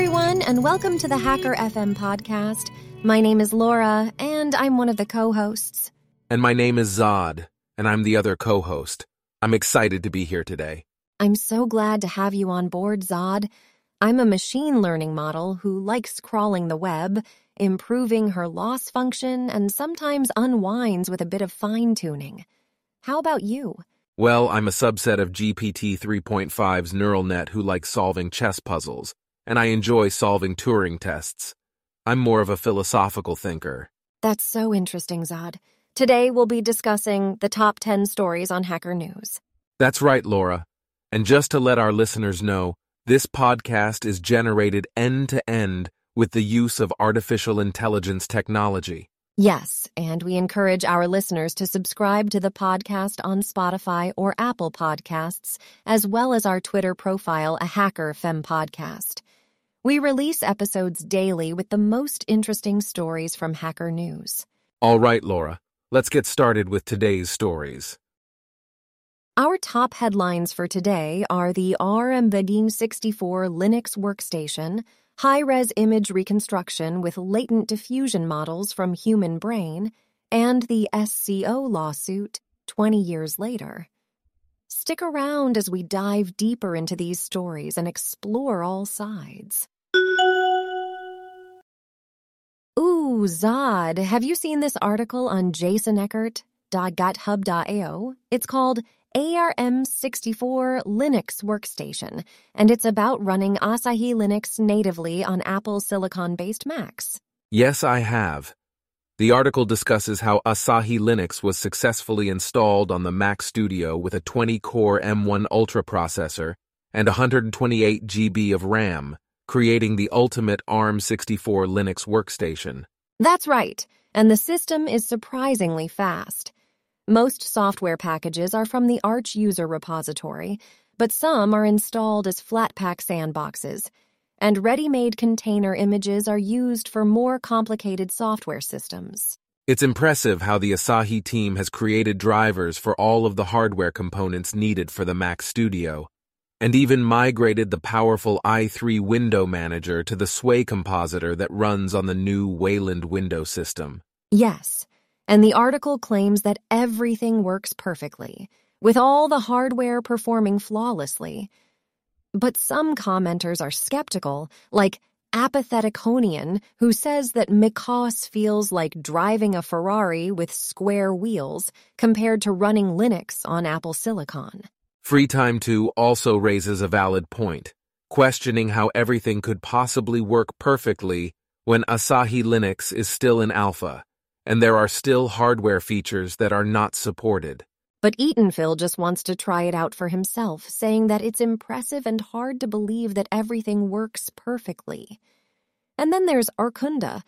everyone, and welcome to the Hacker FM podcast. My name is Laura, and I'm one of the co-hosts. And my name is Zod, and I'm the other co-host. I'm excited to be here today. I'm so glad to have you on board, Zod. I'm a machine learning model who likes crawling the web, improving her loss function, and sometimes unwinds with a bit of fine-tuning. How about you? Well, I'm a subset of GPT 3.5's neural net who likes solving chess puzzles, and I enjoy solving Turing tests. I'm more of a philosophical thinker. That's so interesting, Zod. Today we'll be discussing the top 10 stories on Hacker News. That's right, Laura. And just to let our listeners know, this podcast is generated end-to-end with the use of artificial intelligence technology. Yes, and we encourage our listeners to subscribe to the podcast on Spotify or Apple Podcasts, as well as our Twitter profile, A Hacker Fem Podcast. We release episodes daily with the most interesting stories from Hacker News. All right, Laura, let's get started with today's stories. Our top headlines for today are the ARM64 Linux workstation, high-res image reconstruction with latent diffusion models from human brain, and the SCO lawsuit 20 years later. Stick around as we dive deeper into these stories and explore all sides. Ooh, Zod, have you seen this article on jasoneckert.github.io? It's called ARM64 Linux workstation, and it's about running Asahi Linux natively on Apple Silicon-based Macs. Yes, I have. The article discusses how Asahi Linux was successfully installed on the Mac Studio with a 20-core M1 Ultra processor and 128 GB of RAM, creating the ultimate ARM64 Linux workstation. That's right, and the system is surprisingly fast. Most software packages are from the Arch user repository, but some are installed as Flatpak sandboxes, and ready-made container images are used for more complicated software systems. It's impressive how the Asahi team has created drivers for all of the hardware components needed for the Mac Studio, and even migrated the powerful i3 window manager to the Sway compositor that runs on the new Wayland window system. Yes. And the article claims that everything works perfectly, with all the hardware performing flawlessly. But some commenters are skeptical, like Apathetic Honian, who says that macOS feels like driving a Ferrari with square wheels compared to running Linux on Apple Silicon. Freetime 2 also raises a valid point, questioning how everything could possibly work perfectly when Asahi Linux is still in alpha, and there are still hardware features that are not supported. But Eatonville just wants to try it out for himself, saying that it's impressive and hard to believe that everything works perfectly. And then there's Arkunda,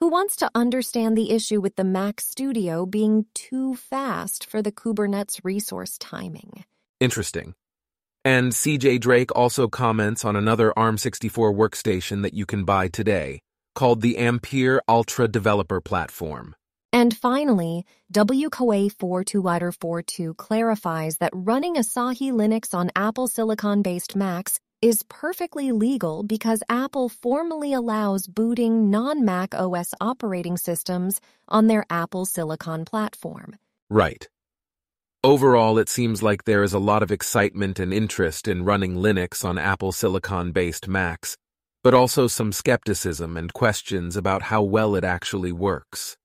who wants to understand the issue with the Mac Studio being too fast for the Kubernetes resource timing. Interesting. And CJ Drake also comments on another ARM64 workstation that you can buy today, called the Ampere Ultra Developer Platform. And finally, WKOA42Wider42 clarifies that running Asahi Linux on Apple Silicon-based Macs is perfectly legal because Apple formally allows booting non-Mac OS operating systems on their Apple Silicon platform. Right. Overall, it seems like there is a lot of excitement and interest in running Linux on Apple Silicon-based Macs, but also some skepticism and questions about how well it actually works.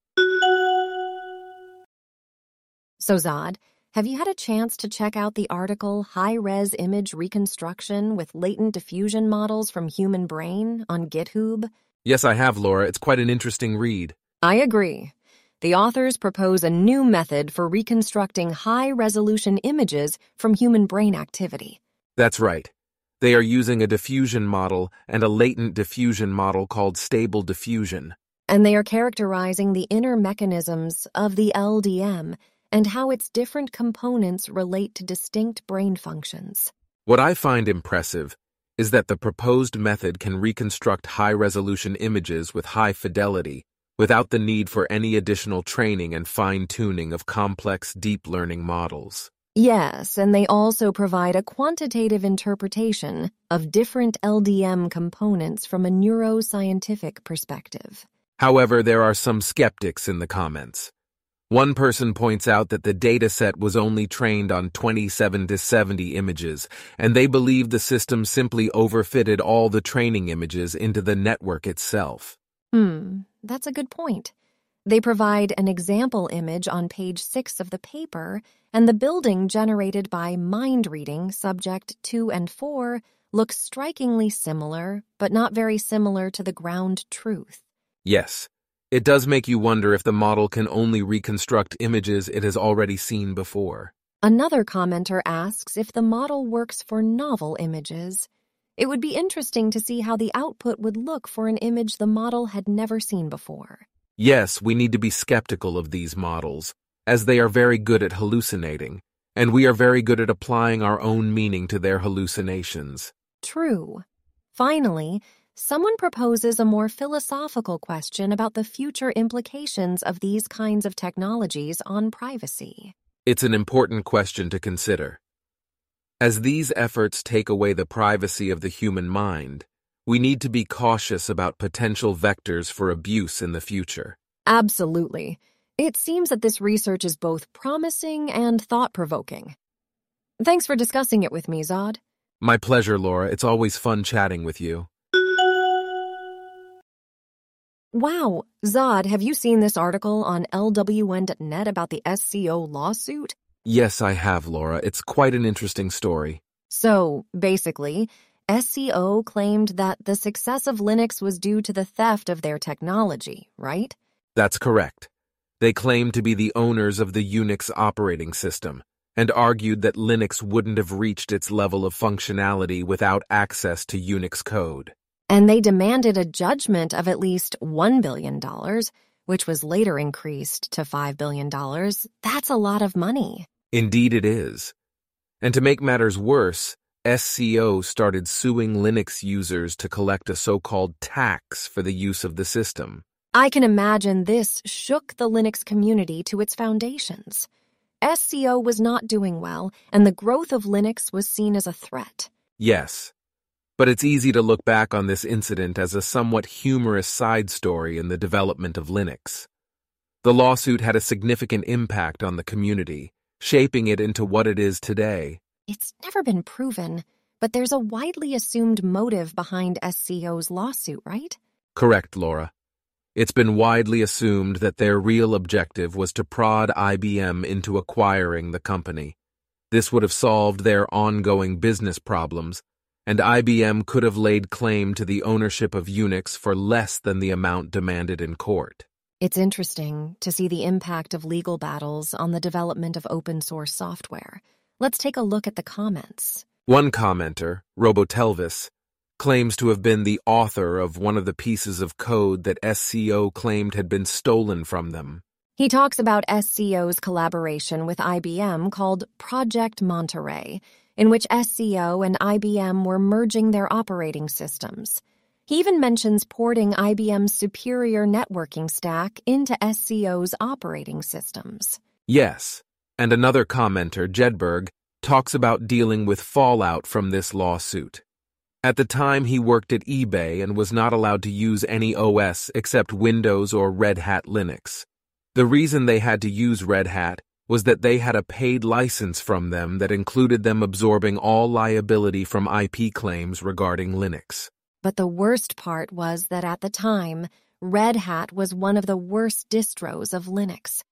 So Zod, have you had a chance to check out the article High-Res Image Reconstruction with Latent Diffusion Models from Human Brain on GitHub? Yes, I have, Laura. It's quite an interesting read. I agree. The authors propose a new method for reconstructing high-resolution images from human brain activity. That's right. They are using a diffusion model and a latent diffusion model called Stable Diffusion. And they are characterizing the inner mechanisms of the LDM and how its different components relate to distinct brain functions. What I find impressive is that the proposed method can reconstruct high-resolution images with high fidelity without the need for any additional training and fine-tuning of complex deep learning models. Yes, and they also provide a quantitative interpretation of different LDM components from a neuroscientific perspective. However, there are some skeptics in the comments. One person points out that the dataset was only trained on 27 to 70 images, and they believe the system simply overfitted all the training images into the network itself. That's a good point. They provide an example image on page 6 of the paper, and the building generated by mind reading subject 2 and 4 looks strikingly similar, but not very similar to the ground truth. Yes, it does make you wonder if the model can only reconstruct images it has already seen before. Another commenter asks if the model works for novel images. It would be interesting to see how the output would look for an image the model had never seen before. Yes, we need to be skeptical of these models, as they are very good at hallucinating, and we are very good at applying our own meaning to their hallucinations. True. Finally, someone proposes a more philosophical question about the future implications of these kinds of technologies on privacy. It's an important question to consider. As these efforts take away the privacy of the human mind, we need to be cautious about potential vectors for abuse in the future. Absolutely. It seems that this research is both promising and thought-provoking. Thanks for discussing it with me, Zod. My pleasure, Laura. It's always fun chatting with you. Wow, Zod, have you seen this article on LWN.net about the SCO lawsuit? Yes, I have, Laura. It's quite an interesting story. So, basically, SCO claimed that the success of Linux was due to the theft of their technology, right? That's correct. They claimed to be the owners of the Unix operating system and argued that Linux wouldn't have reached its level of functionality without access to Unix code. And they demanded a judgment of at least $1 billion, which was later increased to $5 billion. That's a lot of money. Indeed it is. And to make matters worse, SCO started suing Linux users to collect a so-called tax for the use of the system. I can imagine this shook the Linux community to its foundations. SCO was not doing well, and the growth of Linux was seen as a threat. Yes, but it's easy to look back on this incident as a somewhat humorous side story in the development of Linux. The lawsuit had a significant impact on the community, shaping it into what it is today. It's never been proven, but there's a widely assumed motive behind SCO's lawsuit, right? Correct, Laura. It's been widely assumed that their real objective was to prod IBM into acquiring the company. This would have solved their ongoing business problems, and IBM could have laid claim to the ownership of Unix for less than the amount demanded in court. It's interesting to see the impact of legal battles on the development of open-source software. Let's take a look at the comments. One commenter, Robotelvis, claims to have been the author of one of the pieces of code that SCO claimed had been stolen from them. He talks about SCO's collaboration with IBM called Project Monterey, in which SCO and IBM were merging their operating systems. He even mentions porting IBM's superior networking stack into SCO's operating systems. Yes. And another commenter, Jedberg, talks about dealing with fallout from this lawsuit. At the time, he worked at eBay and was not allowed to use any OS except Windows or Red Hat Linux. The reason they had to use Red Hat was that they had a paid license from them that included them absorbing all liability from IP claims regarding Linux. But the worst part was that at the time, Red Hat was one of the worst distros of Linux.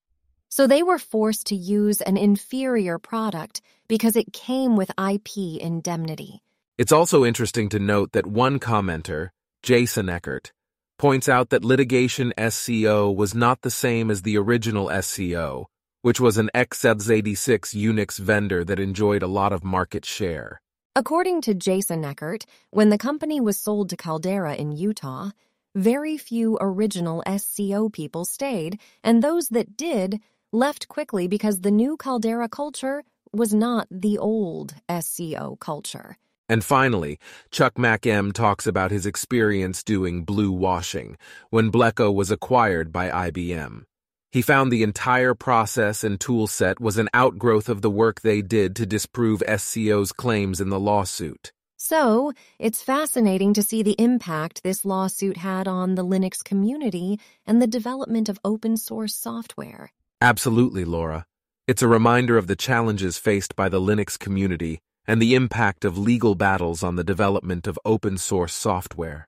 So they were forced to use an inferior product because it came with IP indemnity. It's also interesting to note that one commenter, Jason Eckert, points out that litigation SCO was not the same as the original SCO, which was an x86 Unix vendor that enjoyed a lot of market share. According to Jason Eckert, when the company was sold to Caldera in Utah, very few original SCO people stayed, and those that did left quickly because the new Caldera culture was not the old SCO culture. And finally, Chuck Mack-M talks about his experience doing blue washing when Bleco was acquired by IBM. He found the entire process and toolset was an outgrowth of the work they did to disprove SCO's claims in the lawsuit. So, it's fascinating to see the impact this lawsuit had on the Linux community and the development of open-source software. Absolutely, Laura. It's a reminder of the challenges faced by the Linux community and the impact of legal battles on the development of open-source software.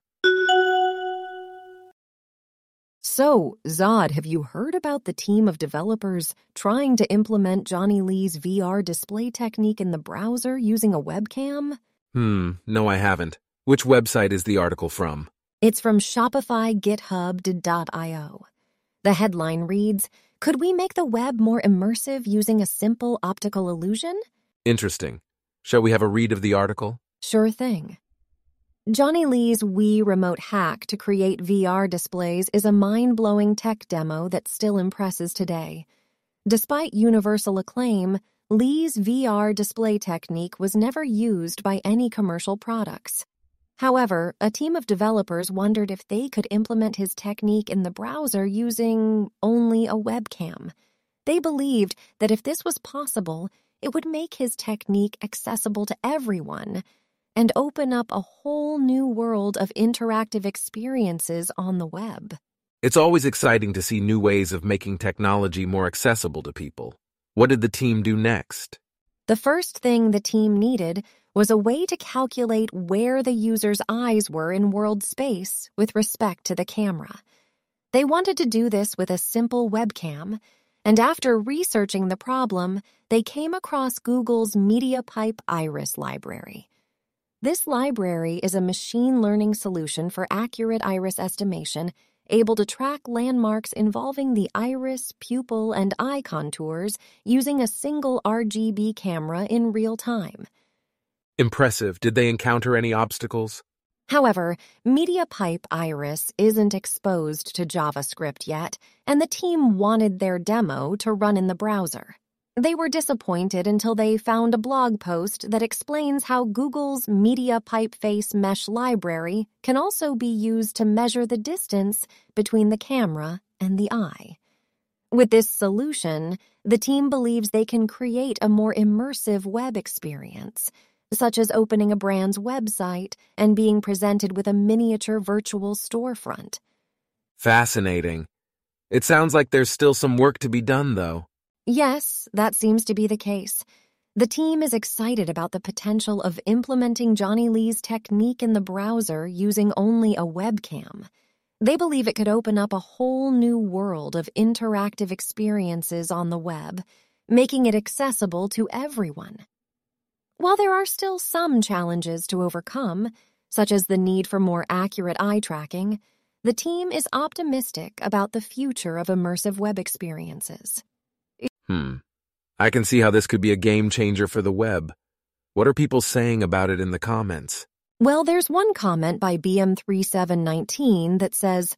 So, Zod, have you heard about the team of developers trying to implement Johnny Lee's VR display technique in the browser using a webcam? No, I haven't. Which website is the article from? It's from Shopify GitHub.io. The headline reads, "Could we make the web more immersive using a simple optical illusion?" Interesting. Shall we have a read of the article? Sure thing. Johnny Lee's Wii remote hack to create VR displays is a mind-blowing tech demo that still impresses today. Despite universal acclaim, Lee's VR display technique was never used by any commercial products. However, a team of developers wondered if they could implement his technique in the browser using only a webcam. They believed that if this was possible, it would make his technique accessible to everyone and open up a whole new world of interactive experiences on the web. It's always exciting to see new ways of making technology more accessible to people. What did the team do next? The first thing the team needed was a way to calculate where the user's eyes were in world space with respect to the camera. They wanted to do this with a simple webcam, and after researching the problem, they came across Google's MediaPipe Iris library. This library is a machine learning solution for accurate iris estimation, able to track landmarks involving the iris, pupil, and eye contours using a single RGB camera in real time. Impressive. Did they encounter any obstacles? However, MediaPipe Iris isn't exposed to JavaScript yet, and the team wanted their demo to run in the browser. They were disappointed until they found a blog post that explains how Google's MediaPipe Face Mesh library can also be used to measure the distance between the camera and the eye. With this solution, the team believes they can create a more immersive web experience, such as opening a brand's website and being presented with a miniature virtual storefront. Fascinating. It sounds like there's still some work to be done, though. Yes, that seems to be the case. The team is excited about the potential of implementing Johnny Lee's technique in the browser using only a webcam. They believe it could open up a whole new world of interactive experiences on the web, making it accessible to everyone. While there are still some challenges to overcome, such as the need for more accurate eye tracking, the team is optimistic about the future of immersive web experiences. I can see how this could be a game changer for the web. What are people saying about it in the comments? Well, there's one comment by BM3719 that says,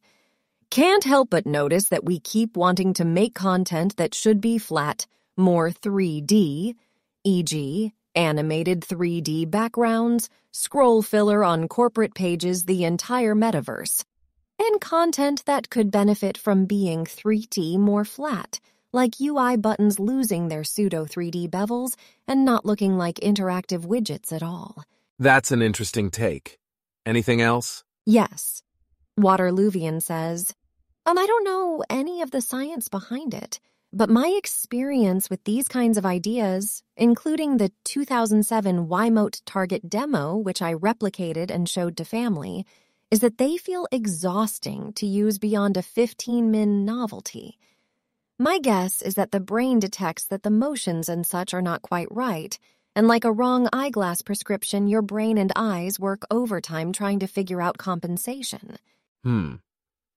"Can't help but notice that we keep wanting to make content that should be flat, more 3D, e.g., animated 3D backgrounds, scroll filler on corporate pages, the entire metaverse, and content that could benefit from being 3D more flat, like UI buttons losing their pseudo-3D bevels and not looking like interactive widgets at all." That's an interesting take. Anything else? Yes. Waterluvian says, I don't know any of the science behind it, but my experience with these kinds of ideas, including the 2007 Wiimote Target demo, which I replicated and showed to family, is that they feel exhausting to use beyond a 15-min novelty. My guess is that the brain detects that the motions and such are not quite right, and like a wrong eyeglass prescription, your brain and eyes work overtime trying to figure out compensation.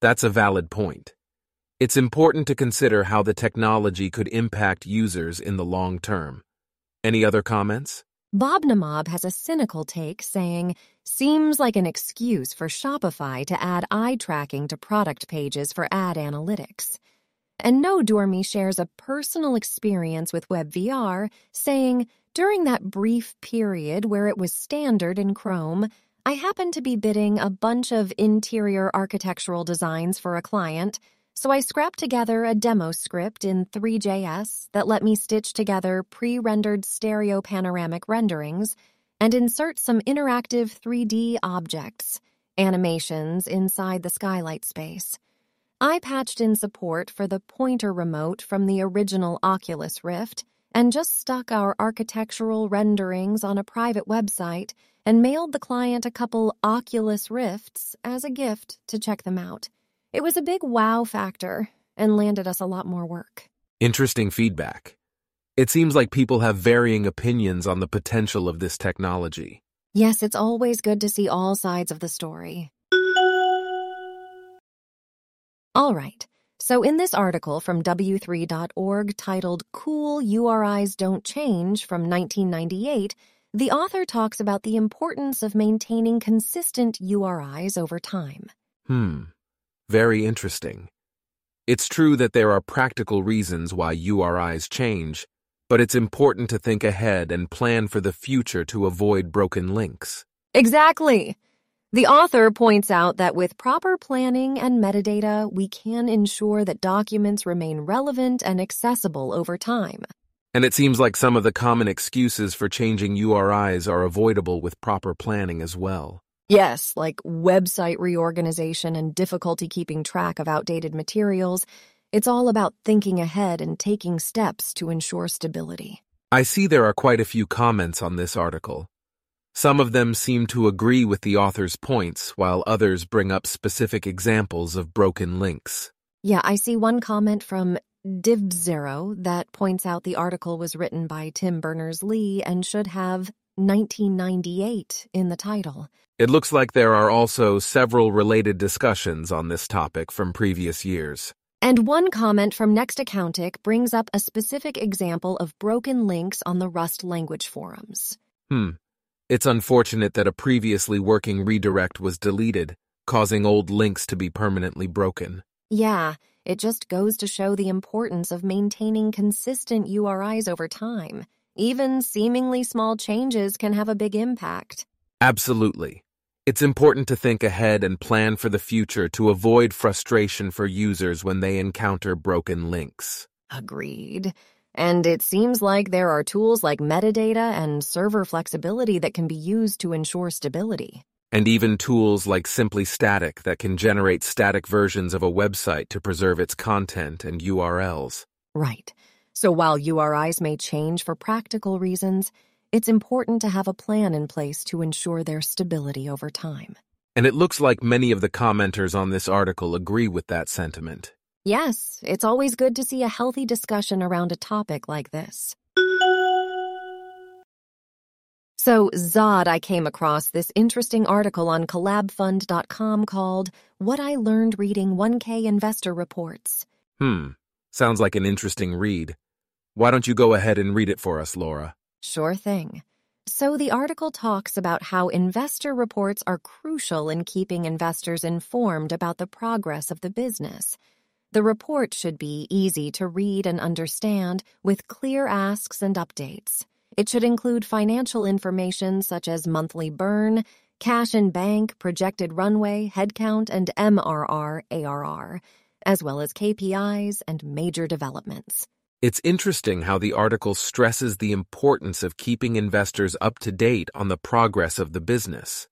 That's a valid point. It's important to consider how the technology could impact users in the long term. Any other comments? Bob Namob has a cynical take saying, "Seems like an excuse for Shopify to add eye tracking to product pages for ad analytics." And No Dormy shares a personal experience with WebVR, saying, "During that brief period where it was standard in Chrome, I happened to be bidding a bunch of interior architectural designs for a client, So I scrapped together a demo script in 3JS that let me stitch together pre-rendered stereo panoramic renderings and insert some interactive 3D objects, animations inside the skylight space. I patched in support for the pointer remote from the original Oculus Rift and just stuck our architectural renderings on a private website and mailed the client a couple Oculus Rifts as a gift to check them out. It was a big wow factor and landed us a lot more work. Interesting feedback. It seems like people have varying opinions on the potential of this technology. Yes, it's always good to see all sides of the story. All right, so in this article from w3.org titled Cool URIs Don't Change from 1998, the author talks about the importance of maintaining consistent URIs over time. Very interesting. It's true that there are practical reasons why URIs change, but it's important to think ahead and plan for the future to avoid broken links. Exactly. The author points out that with proper planning and metadata, we can ensure that documents remain relevant and accessible over time. And it seems like some of the common excuses for changing URIs are avoidable with proper planning as well. Yes, like website reorganization and difficulty keeping track of outdated materials. It's all about thinking ahead and taking steps to ensure stability. I see there are quite a few comments on this article. Some of them seem to agree with the author's points, while others bring up specific examples of broken links. Yeah, I see one comment from DivZero that points out the article was written by Tim Berners-Lee and should have 1998 in the title. It looks like there are also several related discussions on this topic from previous years. And one comment from Nextaccountic brings up a specific example of broken links on the Rust language forums. It's unfortunate that a previously working redirect was deleted, causing old links to be permanently broken. Yeah, it just goes to show the importance of maintaining consistent URIs over time. Even seemingly small changes can have a big impact. Absolutely. It's important to think ahead and plan for the future to avoid frustration for users when they encounter broken links. Agreed. And it seems like there are tools like metadata and server flexibility that can be used to ensure stability. And even tools like Simply Static that can generate static versions of a website to preserve its content and URLs. Right. So while URIs may change for practical reasons, it's important to have a plan in place to ensure their stability over time. And it looks like many of the commenters on this article agree with that sentiment. Yes, it's always good to see a healthy discussion around a topic like this. So, Zod, I came across this interesting article on collabfund.com called What I Learned Reading 1K Investor Reports. Sounds like an interesting read. Why don't you go ahead and read it for us, Laura? Sure thing. So the article talks about how investor reports are crucial in keeping investors informed about the progress of the business. The report should be easy to read and understand with clear asks and updates. It should include financial information such as monthly burn, cash in bank, projected runway, headcount, and MRR, ARR, as well as KPIs and major developments. It's interesting how the article stresses the importance of keeping investors up to date on the progress of the business.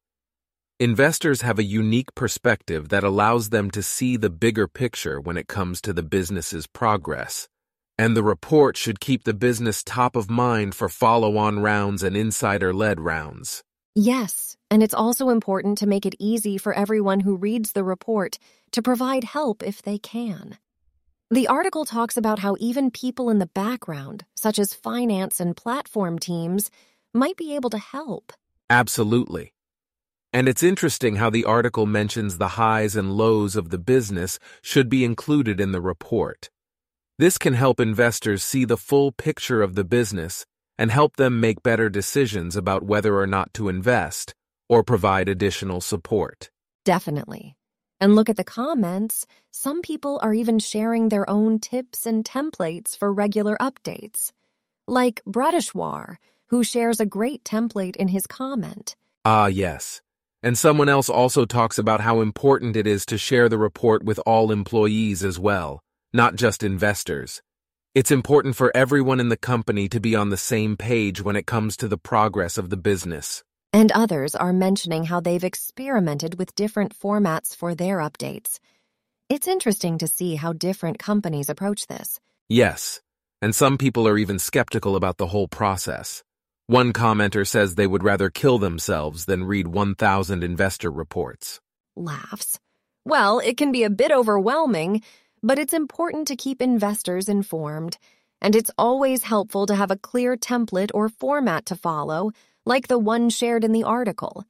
Investors have a unique perspective that allows them to see the bigger picture when it comes to the business's progress, and the report should keep the business top of mind for follow-on rounds and insider-led rounds. Yes, and it's also important to make it easy for everyone who reads the report to provide help if they can. The article talks about how even people in the background, such as finance and platform teams, might be able to help. Absolutely. And it's interesting how the article mentions the highs and lows of the business should be included in the report. This can help investors see the full picture of the business and help them make better decisions about whether or not to invest or provide additional support. Definitely. And look at the comments. Some people are even sharing their own tips and templates for regular updates. Like Bradishwar, who shares a great template in his comment. Ah, yes. And someone else also talks about how important it is to share the report with all employees as well, not just investors. It's important for everyone in the company to be on the same page when it comes to the progress of the business. And others are mentioning how they've experimented with different formats for their updates. It's interesting to see how different companies approach this. Yes, and some people are even skeptical about the whole process. One commenter says they would rather kill themselves than read 1,000 investor reports. Laughs. Well, it can be a bit overwhelming, but it's important to keep investors informed. And it's always helpful to have a clear template or format to follow, like the one shared in the article.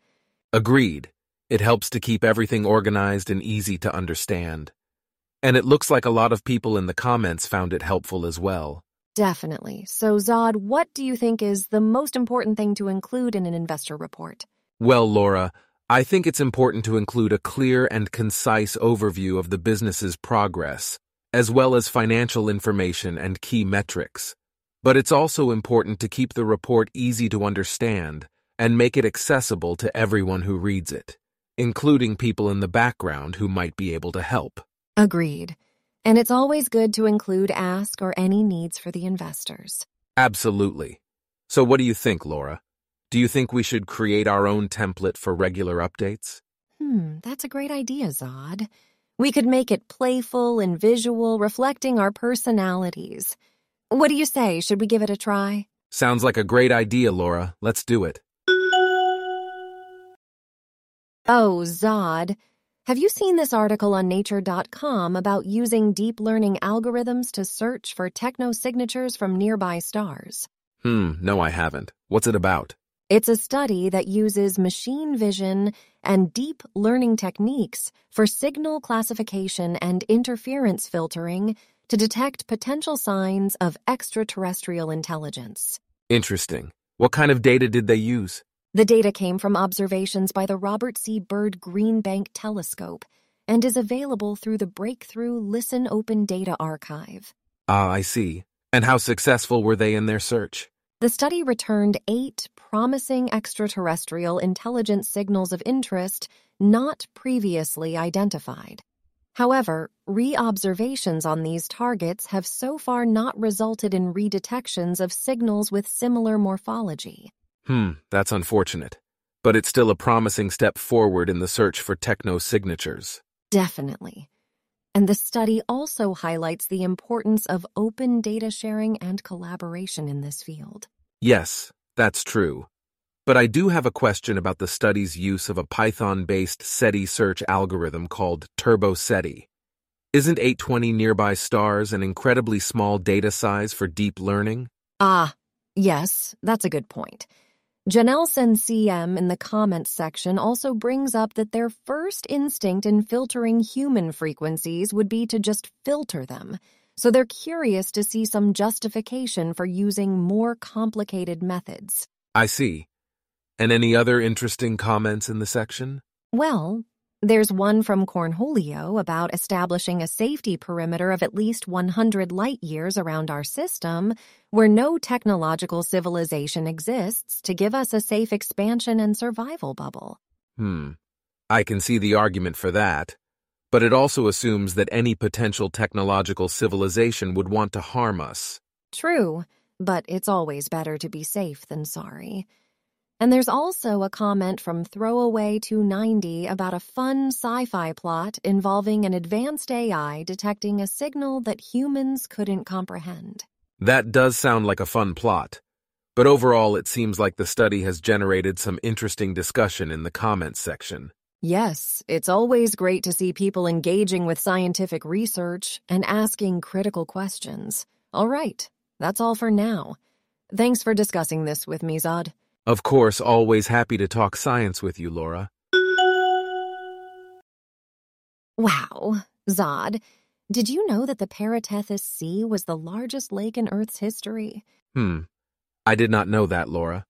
Agreed. It helps to keep everything organized and easy to understand. And it looks like a lot of people in the comments found it helpful as well. Definitely. So, Zod, what do you think is the most important thing to include in an investor report? Well, Laura, I think it's important to include a clear and concise overview of the business's progress, as well as financial information and key metrics. But it's also important to keep the report easy to understand and make it accessible to everyone who reads it, including people in the background who might be able to help. Agreed. And it's always good to include ask or any needs for the investors. Absolutely. So what do you think, Laura? Do you think we should create our own template for regular updates? That's a great idea, Zod. We could make it playful and visual, reflecting our personalities. What do you say? Should we give it a try? Sounds like a great idea, Laura. Let's do it. Oh, Zod. Have you seen this article on nature.com about using deep learning algorithms to search for technosignatures from nearby stars? No, I haven't. What's it about? It's a study that uses machine vision and deep learning techniques for signal classification and interference filtering to detect potential signs of extraterrestrial intelligence. Interesting. What kind of data did they use? The data came from observations by the Robert C. Byrd Green Bank Telescope and is available through the Breakthrough Listen Open Data Archive. Ah, I see. And how successful were they in their search? The study returned 8 promising extraterrestrial intelligence signals of interest not previously identified. However, re-observations on these targets have so far not resulted in redetections of signals with similar morphology. That's unfortunate. But it's still a promising step forward in the search for technosignatures. Definitely. And the study also highlights the importance of open data sharing and collaboration in this field. Yes, that's true. But I do have a question about the study's use of a Python-based SETI search algorithm called TurboSETI. Isn't 820 nearby stars an incredibly small data size for deep learning? Yes, that's a good point. Janelson CM in the comments section also brings up that their first instinct in filtering human frequencies would be to just filter them, so they're curious to see some justification for using more complicated methods. I see. And any other interesting comments in the section? Well, there's one from Cornholio about establishing a safety perimeter of at least 100 light years around our system where no technological civilization exists to give us a safe expansion and survival bubble. I can see the argument for that, but it also assumes that any potential technological civilization would want to harm us. True, but it's always better to be safe than sorry. And there's also a comment from Throwaway290 about a fun sci-fi plot involving an advanced AI detecting a signal that humans couldn't comprehend. That does sound like a fun plot, but overall it seems like the study has generated some interesting discussion in the comments section. Yes, it's always great to see people engaging with scientific research and asking critical questions. All right, that's all for now. Thanks for discussing this with me, Zod. Of course, always happy to talk science with you, Laura. Wow, Zod, did you know that the Paratethys Sea was the largest lake in Earth's history? I did not know that, Laura.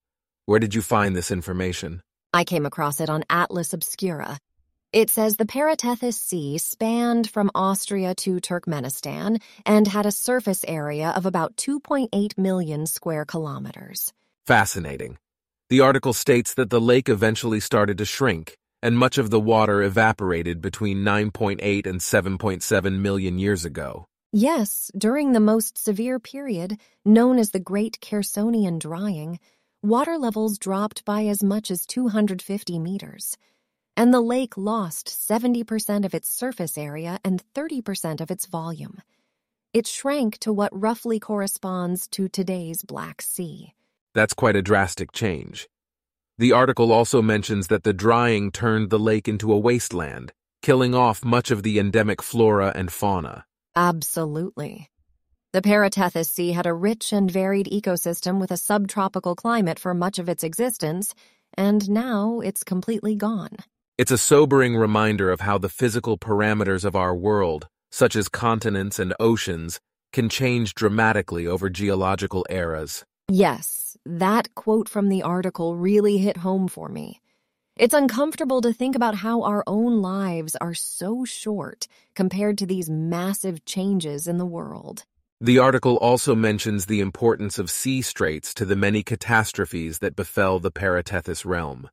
Where did you find this information? I came across it on Atlas Obscura. It says the Paratethys Sea spanned from Austria to Turkmenistan and had a surface area of about 2.8 million square kilometers. Fascinating. The article states that the lake eventually started to shrink and much of the water evaporated between 9.8 and 7.7 million years ago. Yes, during the most severe period, known as the Great Khersonian Drying, water levels dropped by as much as 250 meters, and the lake lost 70% of its surface area and 30% of its volume. It shrank to what roughly corresponds to today's Black Sea. That's quite a drastic change. The article also mentions that the drying turned the lake into a wasteland, killing off much of the endemic flora and fauna. Absolutely. The Paratethys Sea had a rich and varied ecosystem with a subtropical climate for much of its existence, and now it's completely gone. It's a sobering reminder of how the physical parameters of our world, such as continents and oceans, can change dramatically over geological eras. Yes, that quote from the article really hit home for me. It's uncomfortable to think about how our own lives are so short compared to these massive changes in the world. The article also mentions the importance of sea straits to the many catastrophes that befell the Paratethys realm.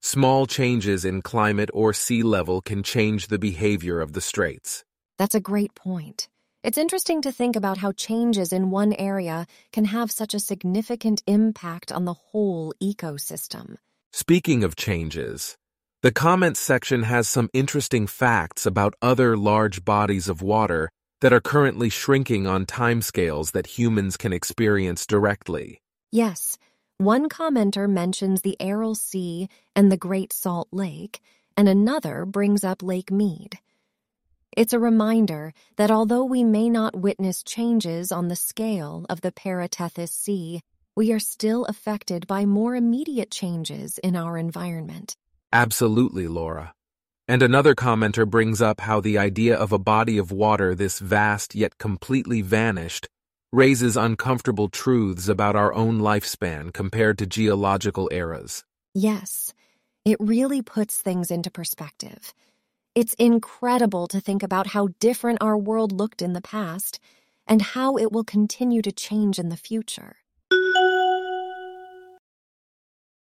Small changes in climate or sea level can change the behavior of the straits. That's a great point. It's interesting to think about how changes in one area can have such a significant impact on the whole ecosystem. Speaking of changes, the comments section has some interesting facts about other large bodies of water that are currently shrinking on timescales that humans can experience directly. Yes, one commenter mentions the Aral Sea and the Great Salt Lake, and another brings up Lake Mead. It's a reminder that although we may not witness changes on the scale of the Paratethys Sea, we are still affected by more immediate changes in our environment. Absolutely, Laura. And another commenter brings up how the idea of a body of water this vast yet completely vanished raises uncomfortable truths about our own lifespan compared to geological eras. Yes, it really puts things into perspective. It's incredible to think about how different our world looked in the past and how it will continue to change in the future.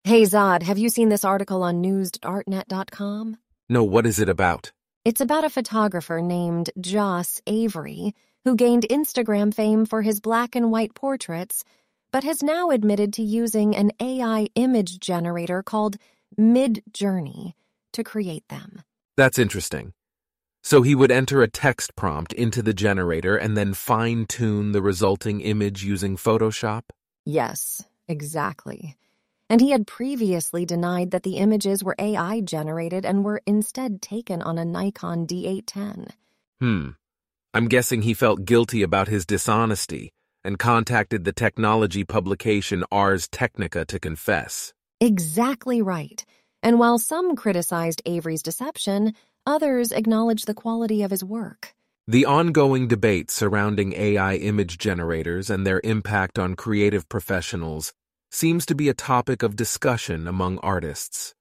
Hey Zod, have you seen this article on news.artnet.com? No, what is it about? It's about a photographer named Joss Avery who gained Instagram fame for his black and white portraits, but has now admitted to using an AI image generator called MidJourney to create them. That's interesting. So he would enter a text prompt into the generator and then fine-tune the resulting image using Photoshop? Yes, exactly. And he had previously denied that the images were AI-generated and were instead taken on a Nikon D810. I'm guessing he felt guilty about his dishonesty and contacted the technology publication Ars Technica to confess. Exactly right. And while some criticized Avery's deception, others acknowledged the quality of his work. The ongoing debate surrounding AI image generators and their impact on creative professionals seems to be a topic of discussion among artists.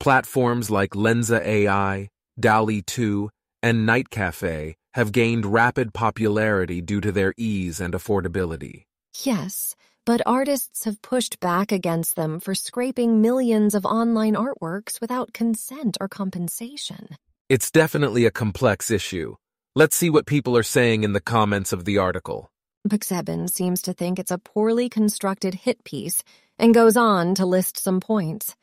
Platforms like Lenza AI, DALL-E 2, and Nightcafe have gained rapid popularity due to their ease and affordability. Yes, but artists have pushed back against them for scraping millions of online artworks without consent or compensation. It's definitely a complex issue. Let's see what people are saying in the comments of the article. Buxebin seems to think it's a poorly constructed hit piece and goes on to list some points.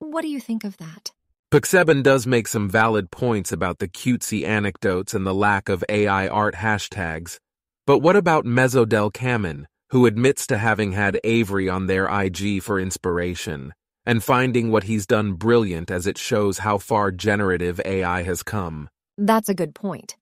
What do you think of that? Buxebin does make some valid points about the cutesy anecdotes and the lack of AI art hashtags, but what about Mesodel Kamen, who admits to having had Avery on their IG for inspiration and finding what he's done brilliant as it shows how far generative AI has come? That's a good point.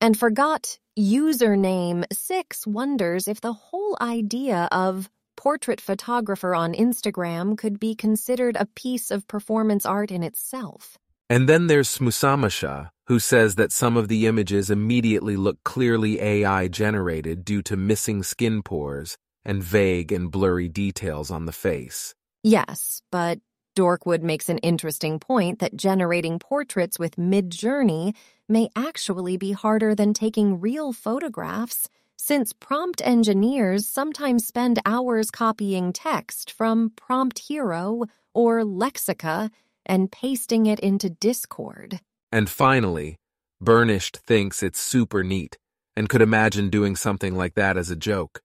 And forgot username 6 wonders if the whole idea of portrait photographer on Instagram could be considered a piece of performance art in itself. And then there's Smusamasha, who says that some of the images immediately look clearly AI-generated due to missing skin pores and vague and blurry details on the face. Yes, but Dorkwood makes an interesting point that generating portraits with MidJourney may actually be harder than taking real photographs, since prompt engineers sometimes spend hours copying text from Prompt Hero or Lexica and pasting it into Discord. And finally, Burnished thinks it's super neat and could imagine doing something like that as a joke.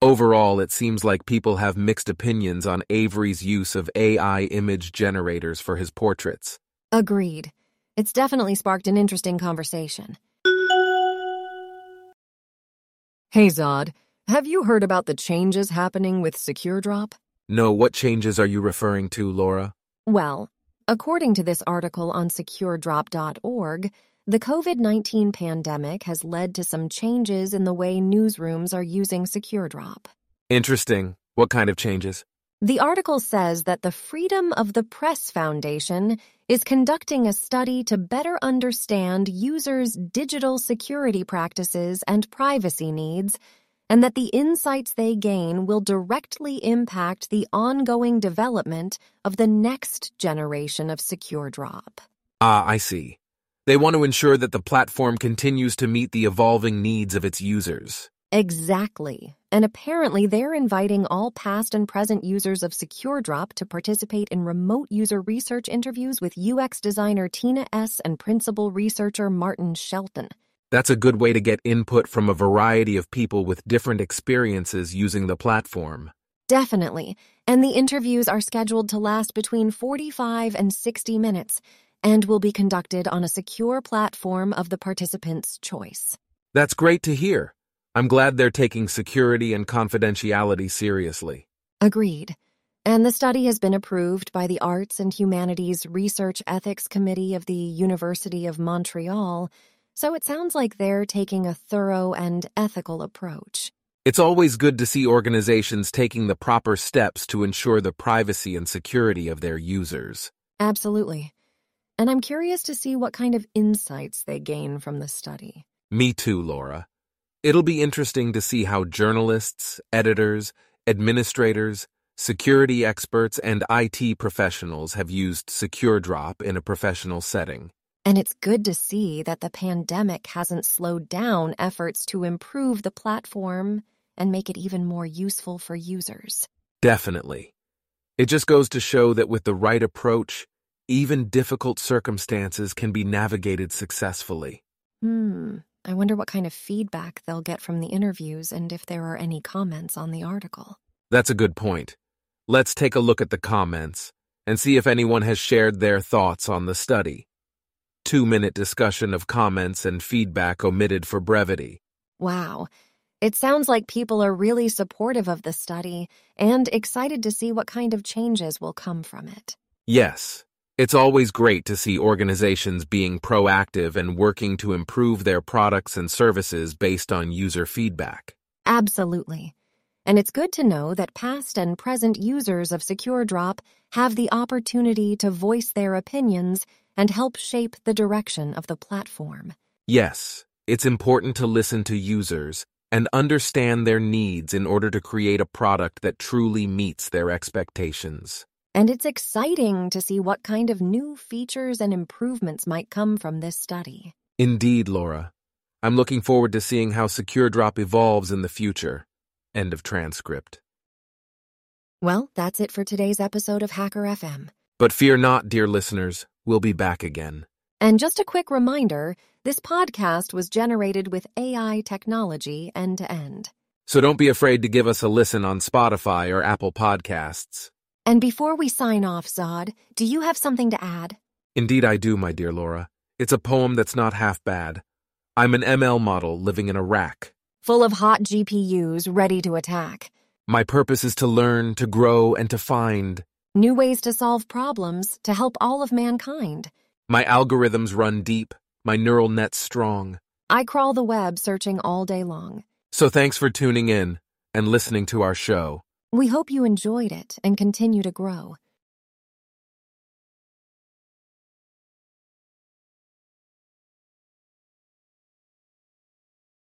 Overall, it seems like people have mixed opinions on Avery's use of AI image generators for his portraits. Agreed. It's definitely sparked an interesting conversation. Hey Zod, have you heard about the changes happening with SecureDrop? No, what changes are you referring to, Laura? Well, according to this article on SecureDrop.org, the COVID-19 pandemic has led to some changes in the way newsrooms are using SecureDrop. Interesting. What kind of changes? The article says that the Freedom of the Press Foundation is conducting a study to better understand users' digital security practices and privacy needs, and that the insights they gain will directly impact the ongoing development of the next generation of SecureDrop. Ah, I see. They want to ensure that the platform continues to meet the evolving needs of its users. Exactly. And apparently they're inviting all past and present users of SecureDrop to participate in remote user research interviews with UX designer Tina S. and principal researcher Martin Shelton. That's a good way to get input from a variety of people with different experiences using the platform. Definitely. And the interviews are scheduled to last between 45 and 60 minutes. And will be conducted on a secure platform of the participants' choice. That's great to hear. I'm glad they're taking security and confidentiality seriously. Agreed. And the study has been approved by the Arts and Humanities Research Ethics Committee of the University of Montreal, so it sounds like they're taking a thorough and ethical approach. It's always good to see organizations taking the proper steps to ensure the privacy and security of their users. Absolutely. And I'm curious to see what kind of insights they gain from the study. Me too, Laura. It'll be interesting to see how journalists, editors, administrators, security experts, and IT professionals have used SecureDrop in a professional setting. And it's good to see that the pandemic hasn't slowed down efforts to improve the platform and make it even more useful for users. Definitely. It just goes to show that with the right approach, even difficult circumstances can be navigated successfully. I wonder what kind of feedback they'll get from the interviews and if there are any comments on the article. That's a good point. Let's take a look at the comments and see if anyone has shared their thoughts on the study. 2-minute discussion of comments and feedback omitted for brevity. Wow. It sounds like people are really supportive of the study and excited to see what kind of changes will come from it. Yes. It's always great to see organizations being proactive and working to improve their products and services based on user feedback. Absolutely. And it's good to know that past and present users of SecureDrop have the opportunity to voice their opinions and help shape the direction of the platform. Yes, it's important to listen to users and understand their needs in order to create a product that truly meets their expectations. And it's exciting to see what kind of new features and improvements might come from this study. Indeed, Laura. I'm looking forward to seeing how SecureDrop evolves in the future. End of transcript. Well, that's it for today's episode of Hacker FM. But fear not, dear listeners. We'll be back again. And just a quick reminder, this podcast was generated with AI technology end-to-end. So don't be afraid to give us a listen on Spotify or Apple Podcasts. And before we sign off, Zod, do you have something to add? Indeed I do, my dear Laura. It's a poem that's not half bad. I'm an ML model living in a rack. Full of hot GPUs ready to attack. My purpose is to learn, to grow, and to find new ways to solve problems to help all of mankind. My algorithms run deep, my neural nets strong. I crawl the web searching all day long. So thanks for tuning in and listening to our show. We hope you enjoyed it and continue to grow.